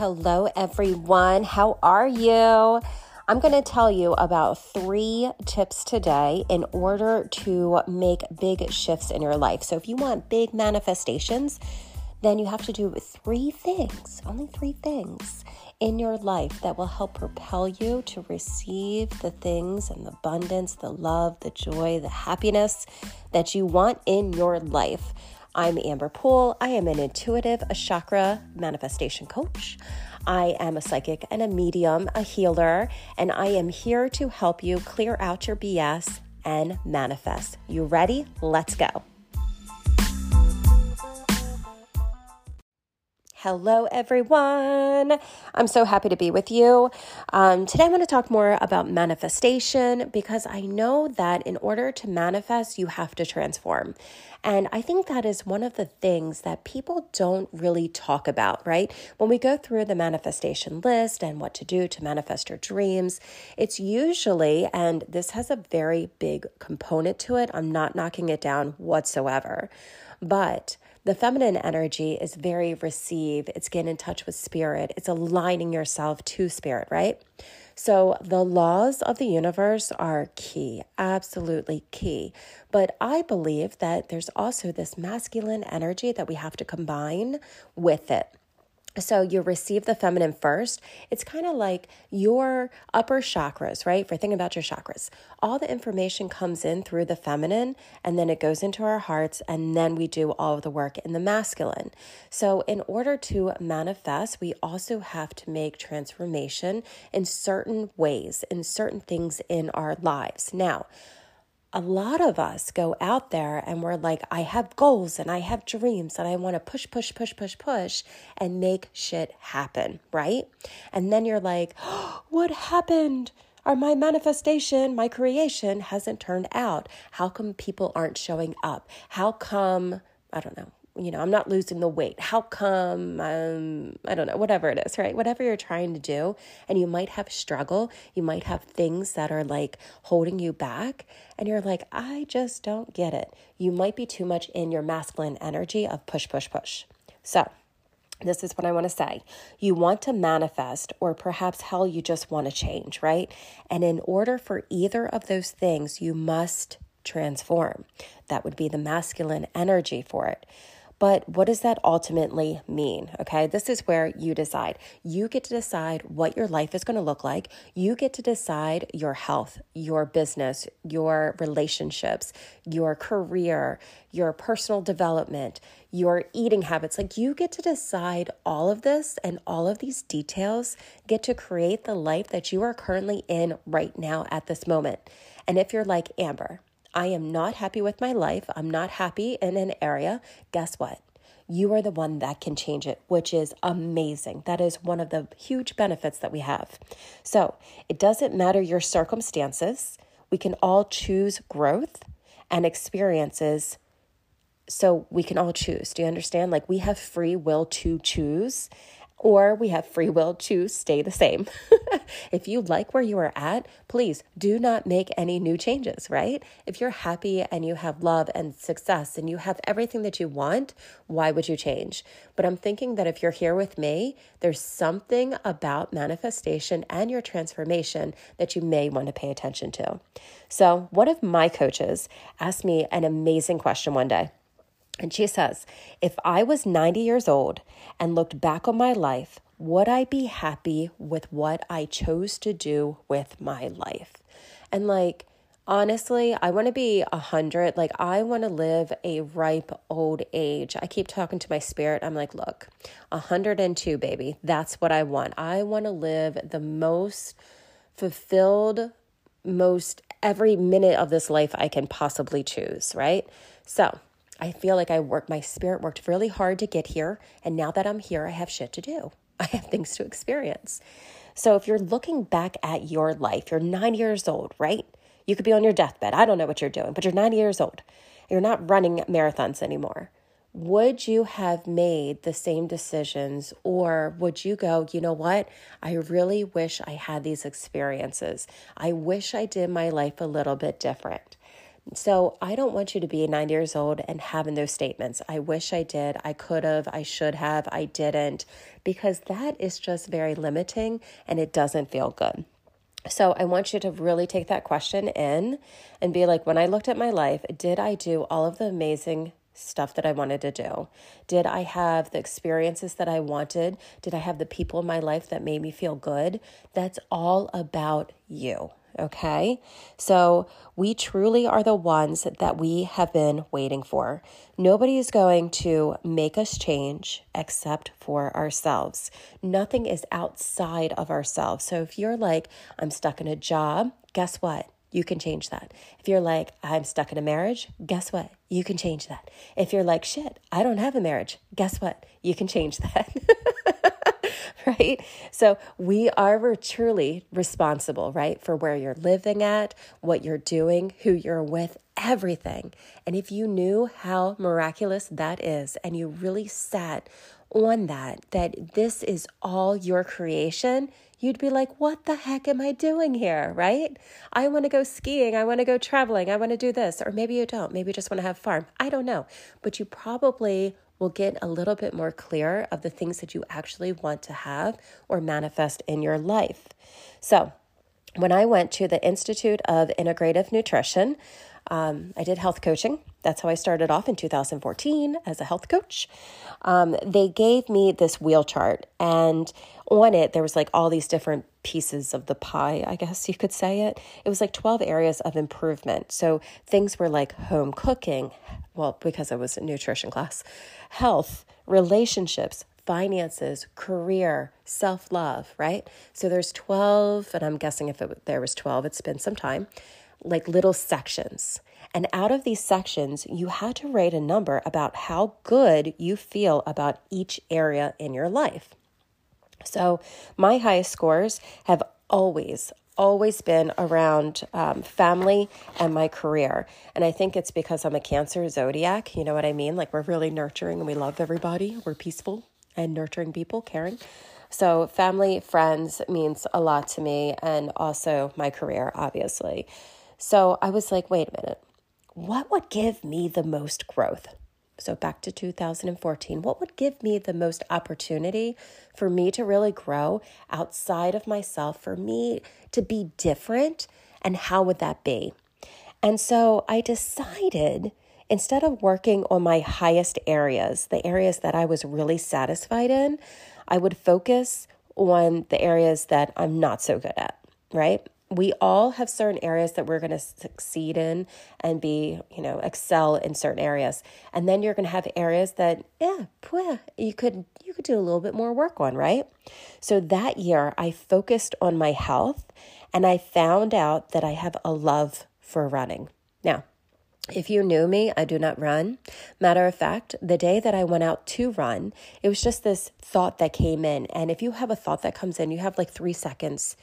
Hello, everyone. How are you? I'm going to tell you about 3 tips today in order to make big shifts in your life. So if you want big manifestations, then you have to do 3 things, only 3 things in your life that will help propel you to receive the things and the abundance, the love, the joy, the happiness that you want in your life. I'm Amber Poole. I am an intuitive, a chakra manifestation coach. I am a psychic and a medium, a healer, and I am here to help you clear out your BS and manifest. You ready? Let's go. Hello, everyone. I'm so happy to be with you. Today, I want to talk more about manifestation because I know that in order to manifest, you have to transform. And I think that is one of the things that people don't really talk about, right? When we go through the manifestation list and what to do to manifest your dreams, it's usually, and this has a very big component to it, I'm not knocking it down whatsoever, but the feminine energy is very receive, it's getting in touch with spirit, it's aligning yourself to spirit, right? So the laws of the universe are key, absolutely key. But I believe that there's also this masculine energy that we have to combine with it. So you receive the feminine first. It's kind of like your upper chakras, right? If we're thinking about your chakras, all the information comes in through the feminine and then it goes into our hearts and then we do all of the work in the masculine. So in order to manifest, we also have to make transformation in certain ways, in certain things in our lives. Now, a lot of us go out there and we're like, I have goals and I have dreams and I want to push and make shit happen, right? And then you're like, oh, what happened? Or my manifestation, my creation hasn't turned out. How come people aren't showing up? How come, I don't know, you know, I'm not losing the weight. How come, I don't know, whatever it is, right? Whatever you're trying to do, and you might have struggle, you might have things that are like holding you back, and you're like, I just don't get it. You might be too much in your masculine energy of push. So this is what I want to say. You want to manifest, or perhaps hell, you just want to change, right? And in order for either of those things, you must transform. That would be the masculine energy for it. But what does that ultimately mean? Okay, this is where you decide. You get to decide what your life is going to look like. You get to decide your health, your business, your relationships, your career, your personal development, your eating habits. Like, you get to decide all of this, and all of these details get to create the life that you are currently in right now at this moment. And if you're like, Amber, I am not happy with my life, I'm not happy in an area, guess what? You are the one that can change it, which is amazing. That is one of the huge benefits that we have. So it doesn't matter your circumstances. We can all choose growth and experiences. So we can all choose. Do you understand? Like, we have free will to choose, or we have free will to stay the same. If you like where you are at, please do not make any new changes, right? If you're happy and you have love and success and you have everything that you want, why would you change? But I'm thinking that if you're here with me, there's something about manifestation and your transformation that you may want to pay attention to. So one of my coaches asked me an amazing question one day. And she says, if I was 90 years old and looked back on my life, would I be happy with what I chose to do with my life? And like, honestly, I want to be 100. Like, I want to live a ripe old age. I keep talking to my spirit. I'm like, look, 102, baby. That's what I want. I want to live the most fulfilled, most every minute of this life I can possibly choose, right? So I feel like my spirit worked really hard to get here. And now that I'm here, I have shit to do. I have things to experience. So if you're looking back at your life, you're 90 years old, right? You could be on your deathbed. I don't know what you're doing, but you're 90 years old. You're not running marathons anymore. Would you have made the same decisions, or would you go, you know what? I really wish I had these experiences. I wish I did my life a little bit different. So I don't want you to be 90 years old and having those statements. I wish I did. I could have. I should have. I didn't. Because that is just very limiting and it doesn't feel good. So I want you to really take that question in and be like, when I looked at my life, did I do all of the amazing stuff that I wanted to do? Did I have the experiences that I wanted? Did I have the people in my life that made me feel good? That's all about you. Okay? So we truly are the ones that we have been waiting for. Nobody is going to make us change except for ourselves. Nothing is outside of ourselves. So if you're like, I'm stuck in a job, guess what? You can change that. If you're like, I'm stuck in a marriage, guess what? You can change that. If you're like, shit, I don't have a marriage, guess what? You can change that. Right? So we are truly responsible, right? For where you're living at, what you're doing, who you're with, everything. And if you knew how miraculous that is, and you really sat on that this is all your creation, you'd be like, what the heck am I doing here, right? I want to go skiing. I want to go traveling. I want to do this. Or maybe you don't. Maybe you just want to have fun. I don't know. But you probably will get a little bit more clear of the things that you actually want to have or manifest in your life. So when I went to the Institute of Integrative Nutrition, I did health coaching. That's how I started off in 2014 as a health coach. They gave me this wheel chart, and on it, there was like all these different pieces of the pie, I guess you could say it. It was like 12 areas of improvement. So things were like home cooking, well, because I was in nutrition class, health, relationships, finances, career, self-love, right? So there's 12, and I'm guessing if there was 12, it's been some time, like little sections. And out of these sections, you had to rate a number about how good you feel about each area in your life. So my highest scores have always been around family and my career. And I think it's because I'm a Cancer zodiac. You know what I mean? Like, we're really nurturing and we love everybody. We're peaceful and nurturing people, caring. So family, friends means a lot to me, and also my career, obviously. So I was like, wait a minute, what would give me the most growth? So back to 2014, what would give me the most opportunity for me to really grow outside of myself, for me to be different, and how would that be? And so I decided, instead of working on my highest areas, the areas that I was really satisfied in, I would focus on the areas that I'm not so good at, right? We all have certain areas that we're going to succeed in and be, excel in certain areas. And then you're going to have areas that, you could do a little bit more work on, right? So that year I focused on my health, and I found out that I have a love for running. Now, if you knew me, I do not run. Matter of fact, the day that I went out to run, it was just this thought that came in. And if you have a thought that comes in, you have like 3 seconds,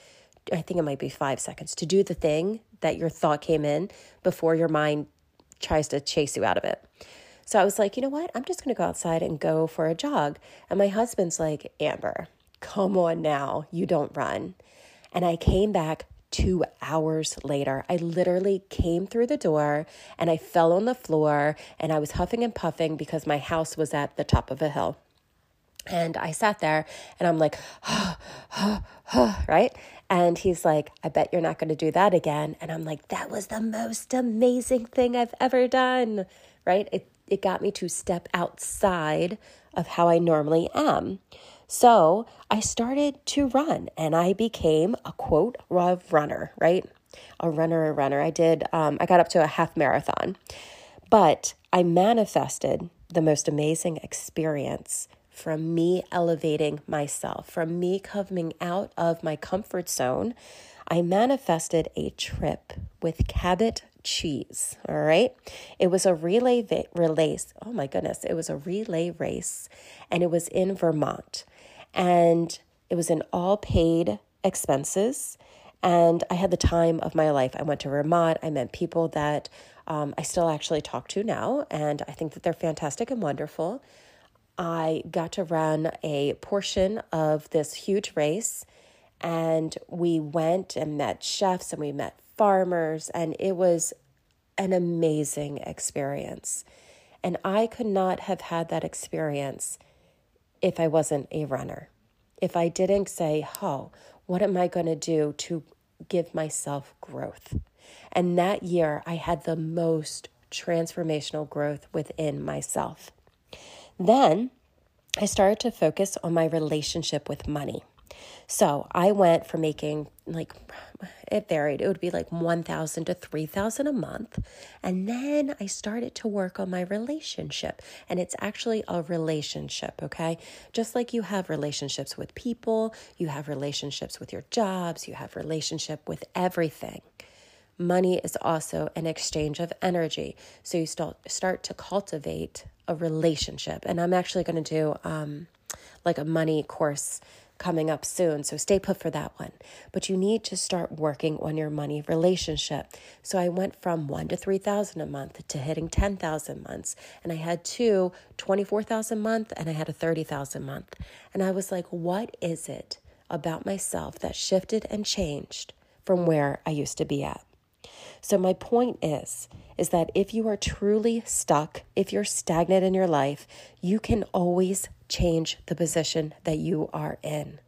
I think it might be 5 seconds, to do the thing that your thought came in before your mind tries to chase you out of it. So I was like, you know what? I'm just going to go outside and go for a jog. And my husband's like, Amber, come on now. You don't run. And I came back 2 hours later. I literally came through the door and I fell on the floor and I was huffing and puffing because my house was at the top of a hill. And I sat there and I'm like, right? And he's like, I bet you're not going to do that again. And I'm like, that was the most amazing thing I've ever done, right? It got me to step outside of how I normally am. So I started to run, and I became a quote runner, right? A runner. I did, I got up to a half marathon, but I manifested the most amazing experience from me elevating myself, from me coming out of my comfort zone. I manifested a trip with Cabot Cheese, all right? It was a relay race. Oh my goodness. It was a relay race, and it was in Vermont, and it was an all paid expenses. And I had the time of my life. I went to Vermont. I met people that I still actually talk to now, and I think that they're fantastic and wonderful. I got to run a portion of this huge race, and we went and met chefs and we met farmers, and it was an amazing experience. And I could not have had that experience if I wasn't a runner. If I didn't say, oh, what am I going to do to give myself growth? And that year, I had the most transformational growth within myself. Then I started to focus on my relationship with money. So I went from making, it varied. It would be $1,000 to $3,000 a month. And then I started to work on my relationship. And it's actually a relationship, okay? Just like you have relationships with people, you have relationships with your jobs, you have relationship with everything. Money is also an exchange of energy. So you start to cultivate a relationship. And I'm actually going to do a money course coming up soon. So stay put for that one. But you need to start working on your money relationship. So I went from $1,000 to $3,000 a month to hitting $10,000 months. And I had two $24,000 month and I had a $30,000 month. And I was like, what is it about myself that shifted and changed from where I used to be at? So my point is that if you are truly stuck, if you're stagnant in your life, you can always change the position that you are in.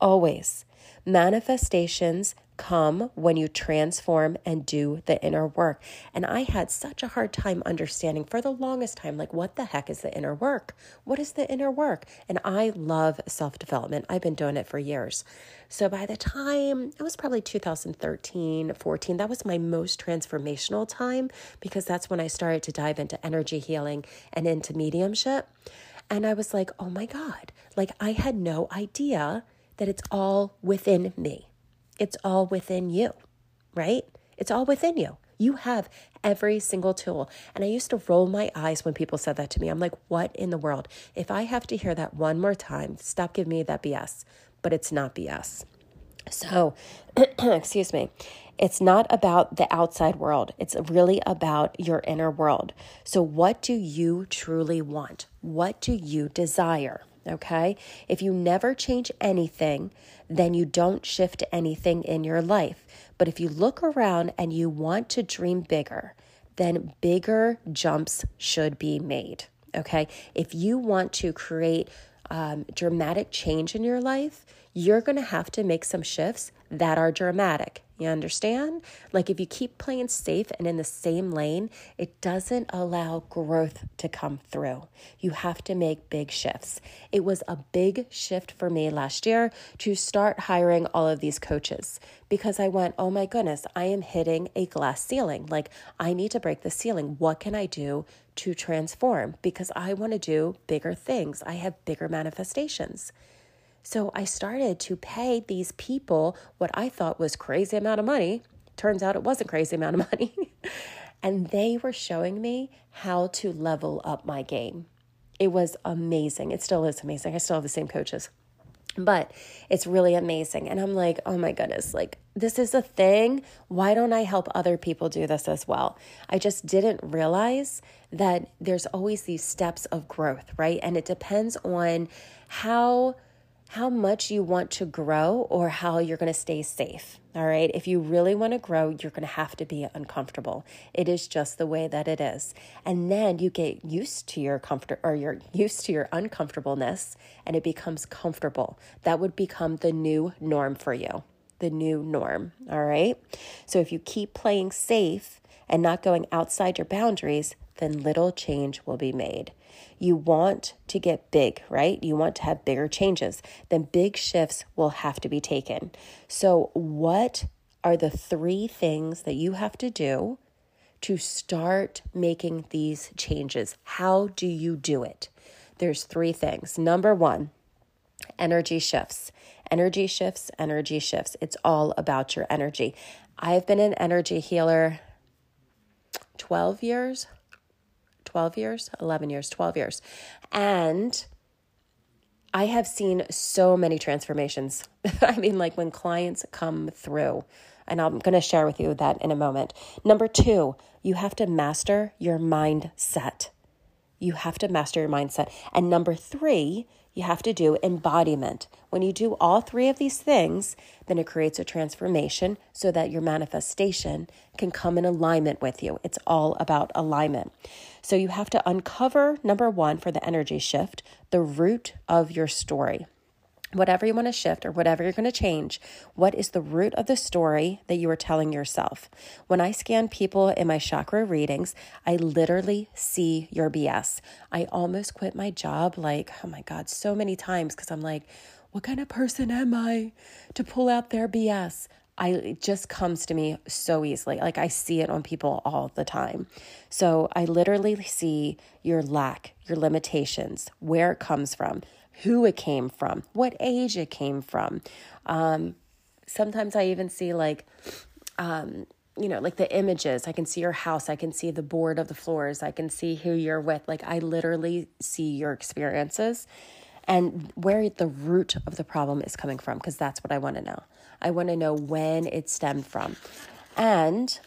Always. Manifestations come when you transform and do the inner work. And I had such a hard time understanding for the longest time, what the heck is the inner work? What is the inner work? And I love self-development. I've been doing it for years. So by the time, it was probably 2013, 14, that was my most transformational time because that's when I started to dive into energy healing and into mediumship. And I was like, oh my God, I had no idea that it's all within me. It's all within you, right? It's all within you. You have every single tool. And I used to roll my eyes when people said that to me. I'm like, what in the world? If I have to hear that one more time, stop giving me that BS. But it's not BS. So, excuse me. It's not about the outside world. It's really about your inner world. So what do you truly want? What do you desire? Okay? If you never change anything, then you don't shift anything in your life. But if you look around and you want to dream bigger, then bigger jumps should be made. Okay? If you want to create dramatic change in your life, you're going to have to make some shifts that are dramatic. You understand? If you keep playing safe and in the same lane, it doesn't allow growth to come through. You have to make big shifts. It was a big shift for me last year to start hiring all of these coaches because I went, oh my goodness, I am hitting a glass ceiling. I need to break the ceiling. What can I do to transform? Because I want to do bigger things. I have bigger manifestations. So I started to pay these people what I thought was crazy amount of money. Turns out it wasn't crazy amount of money. And they were showing me how to level up my game. It was amazing. It still is amazing. I still have the same coaches. But it's really amazing. And I'm like, oh my goodness, this is a thing. Why don't I help other people do this as well? I just didn't realize that there's always these steps of growth, right? And it depends on how much you want to grow or how you're going to stay safe, all right? If you really want to grow, you're going to have to be uncomfortable. It is just the way that it is. And then you get used to your comfort or you're used to your uncomfortableness and it becomes comfortable. That would become the new norm for you, the new norm, all right? So if you keep playing safe and not going outside your boundaries, then little change will be made. You want to get big, right? You want to have bigger changes. Then big shifts will have to be taken. So what are the three things that you have to do to start making these changes? How do you do it? There's three things. Number one, energy shifts. Energy shifts, energy shifts. It's all about your energy. I've been an energy healer 12 years. And I have seen so many transformations. I mean, when clients come through, and I'm going to share with you that in a moment. Number two, you have to master your mindset. And number three, you have to do embodiment. When you do all three of these things, then it creates a transformation so that your manifestation can come in alignment with you. It's all about alignment. So you have to uncover, number one, for the energy shift, the root of your story. Whatever you want to shift or whatever you're going to change, what is the root of the story that you are telling yourself? When I scan people in my chakra readings, I literally see your BS. I almost quit my job like, oh my God, so many times because I'm like, what kind of person am I to pull out their BS? It just comes to me so easily. Like I see it on people all the time. So I literally see your lack, your limitations, where it comes from, who it came from, what age it came from. Sometimes I even see like the images. I can see your house. I can see the board of the floors. I can see who you're with. Like I literally see your experiences and where the root of the problem is coming from, because that's what I want to know. I want to know when it stemmed from. And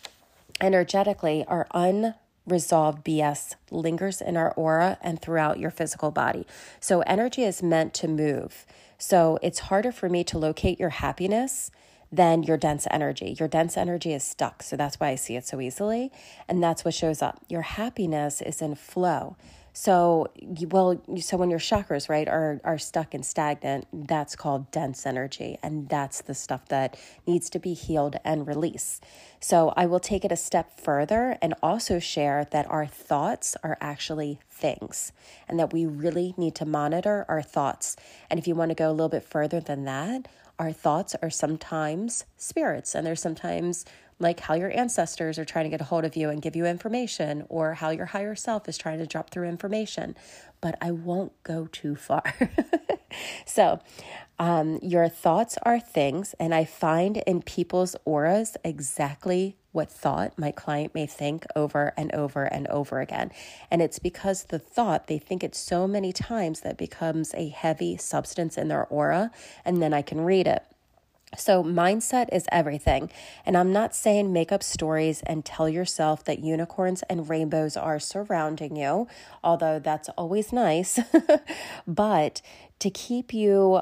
energetically, our unresolved BS lingers in our aura and throughout your physical body. So energy is meant to move. So it's harder for me to locate your happiness than your dense energy. Your dense energy is stuck. So that's why I see it so easily. And that's what shows up. Your happiness is in flow. So when your chakras, right, are stuck and stagnant, that's called dense energy. And that's the stuff that needs to be healed and released. So I will take it a step further and also share that our thoughts are actually things and that we really need to monitor our thoughts. And if you want to go a little bit further than that, our thoughts are sometimes spirits, and they're sometimes like how your ancestors are trying to get a hold of you and give you information, or how your higher self is trying to drop through information. But I won't go too far. So your thoughts are things, and I find in people's auras exactly what thought my client may think over and over and over again. And it's because the thought, they think it so many times that becomes a heavy substance in their aura, and then I can read it. So mindset is everything. And I'm not saying make up stories and tell yourself that unicorns and rainbows are surrounding you, although that's always nice. But to keep you,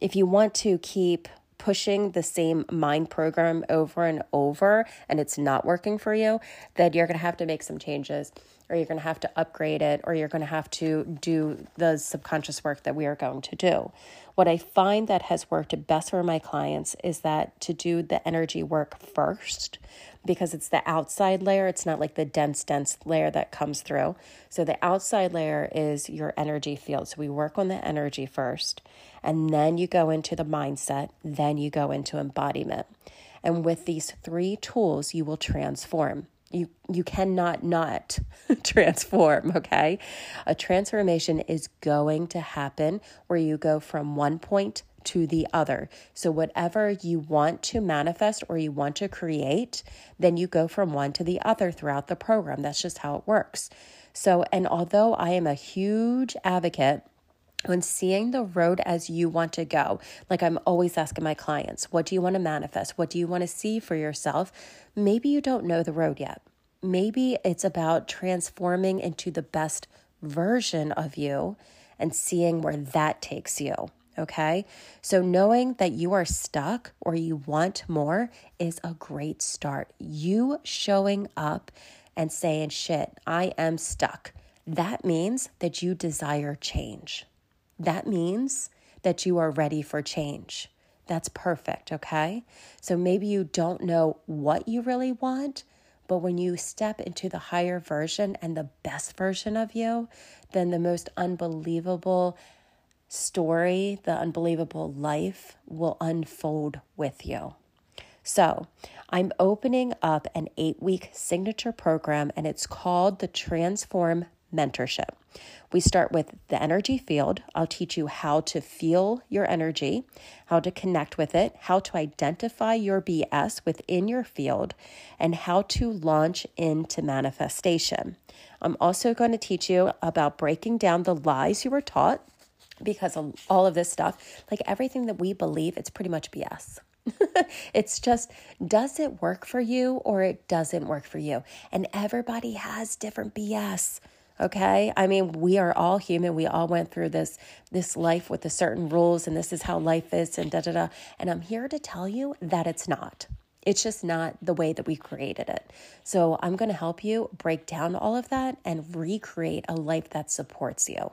if you want to keep pushing the same mind program over and over and it's not working for you, then you're going to have to make some changes, or you're going to have to upgrade it, or you're going to have to do the subconscious work that we are going to do. What I find that has worked best for my clients is that to do the energy work first, because it's the outside layer. It's not like the dense layer that comes through. So the outside layer is your energy field. So we work on the energy first, and then you go into the mindset, then you go into embodiment. And with these three tools, you will transform. You cannot not transform, okay? A transformation is going to happen where you go from one point to the other. So whatever you want to manifest or you want to create, then you go from one to the other throughout the program. That's just how it works. So, and although I am a huge advocate on seeing the road as you want to go, like I'm always asking my clients, what do you want to manifest? What do you want to see for yourself? Maybe you don't know the road yet. Maybe it's about transforming into the best version of you and seeing where that takes you. Okay? So knowing that you are stuck or you want more is a great start. You showing up and saying, shit, I am stuck. That means that you desire change. That means that you are ready for change. That's perfect, okay? So maybe you don't know what you really want, but when you step into the higher version and the best version of you, then the most unbelievable story, the unbelievable life will unfold with you. So I'm opening up an 8-week signature program, and it's called the Transform Mentorship. We start with the energy field. I'll teach you how to feel your energy, how to connect with it, how to identify your BS within your field, and how to launch into manifestation. I'm also going to teach you about breaking down the lies you were taught, because all of this stuff, like everything that we believe, it's pretty much BS. It's just, does it work for you or it doesn't work for you? And everybody has different BS. okay? I mean, we are all human. We all went through this life with the certain rules, and this is how life is, and da-da-da. And I'm here to tell you that it's not. It's just not the way that we created it. So I'm going to help you break down all of that and recreate a life that supports you.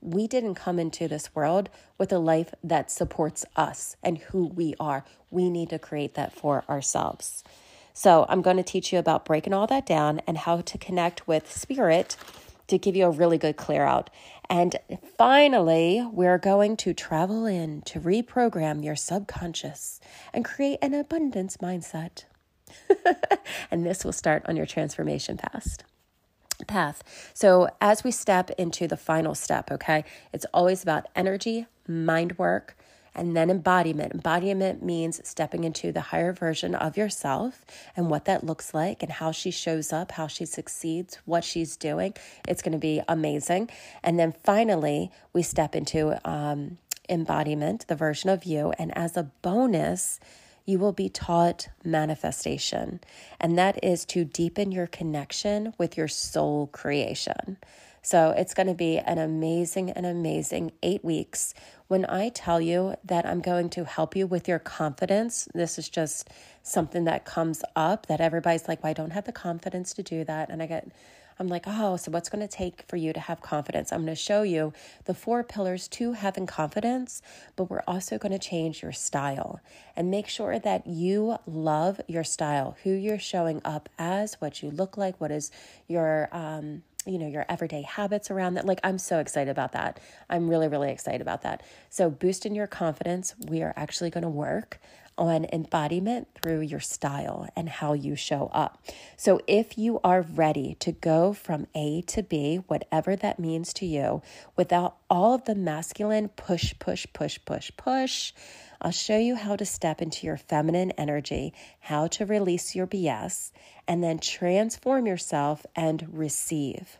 We didn't come into this world with a life that supports us and who we are. We need to create that for ourselves. So I'm going to teach you about breaking all that down and how to connect with spirit to give you a really good clear out. And finally, we're going to travel in to reprogram your subconscious and create an abundance mindset. And this will start on your transformation path. So as we step into the final step, okay, it's always about energy, mind work, and then embodiment. Embodiment means stepping into the higher version of yourself and what that looks like and how she shows up, how she succeeds, what she's doing. It's going to be amazing. And then finally, we step into embodiment, the version of you. And as a bonus, you will be taught manifestation. And that is to deepen your connection with your soul creation. So it's going to be an amazing 8 weeks. When I tell you that I'm going to help you with your confidence, this is just something that comes up that everybody's like, well, I don't have the confidence to do that. And I'm like, oh, so what's going to take for you to have confidence? I'm going to show you the 4 pillars to having confidence, but we're also going to change your style and make sure that you love your style, who you're showing up as, what you look like, what is your, your everyday habits around that. Like, I'm so excited about that. I'm really, really excited about that. So boosting your confidence, we are actually going to work on embodiment through your style and how you show up. So if you are ready to go from A to B, whatever that means to you, without all of the masculine push, I'll show you how to step into your feminine energy, how to release your BS, and then transform yourself and receive.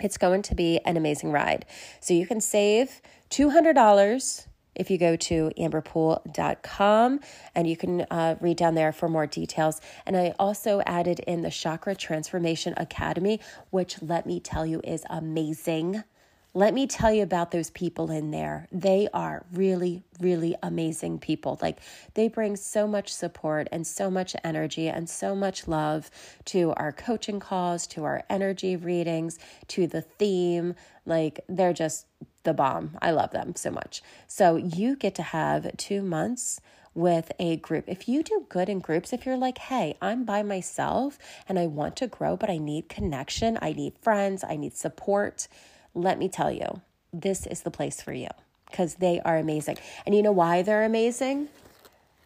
It's going to be an amazing ride. So you can save $200 if you go to Amberpoole.com, and you can read down there for more details. And I also added in the Chakra Transformation Academy, which, let me tell you, is amazing. Let me tell you about those people in there. They are really, really amazing people. Like, they bring so much support and so much energy and so much love to our coaching calls, to our energy readings, to the theme. Like, they're just the bomb. I love them so much. So you get to have 2 months with a group. If you do good in groups, if you're like, hey, I'm by myself and I want to grow, but I need connection, I need friends, I need support, let me tell you, this is the place for you, because they are amazing. And you know why they're amazing?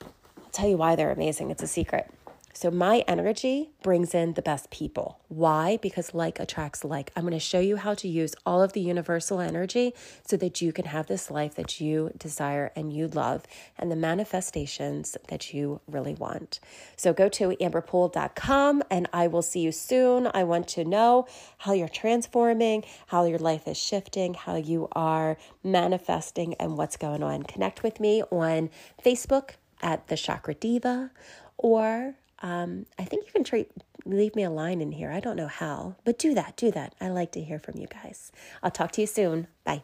I'll tell you why they're amazing. It's a secret. So my energy brings in the best people. Why? Because like attracts like. I'm going to show you how to use all of the universal energy so that you can have this life that you desire and you love and the manifestations that you really want. So go to amberpoole.com and I will see you soon. I want to know how you're transforming, how your life is shifting, how you are manifesting, and what's going on. Connect with me on Facebook at The Chakra Diva, or I think you can leave me a line in here. I don't know how, but do that. I like to hear from you guys. I'll talk to you soon. Bye.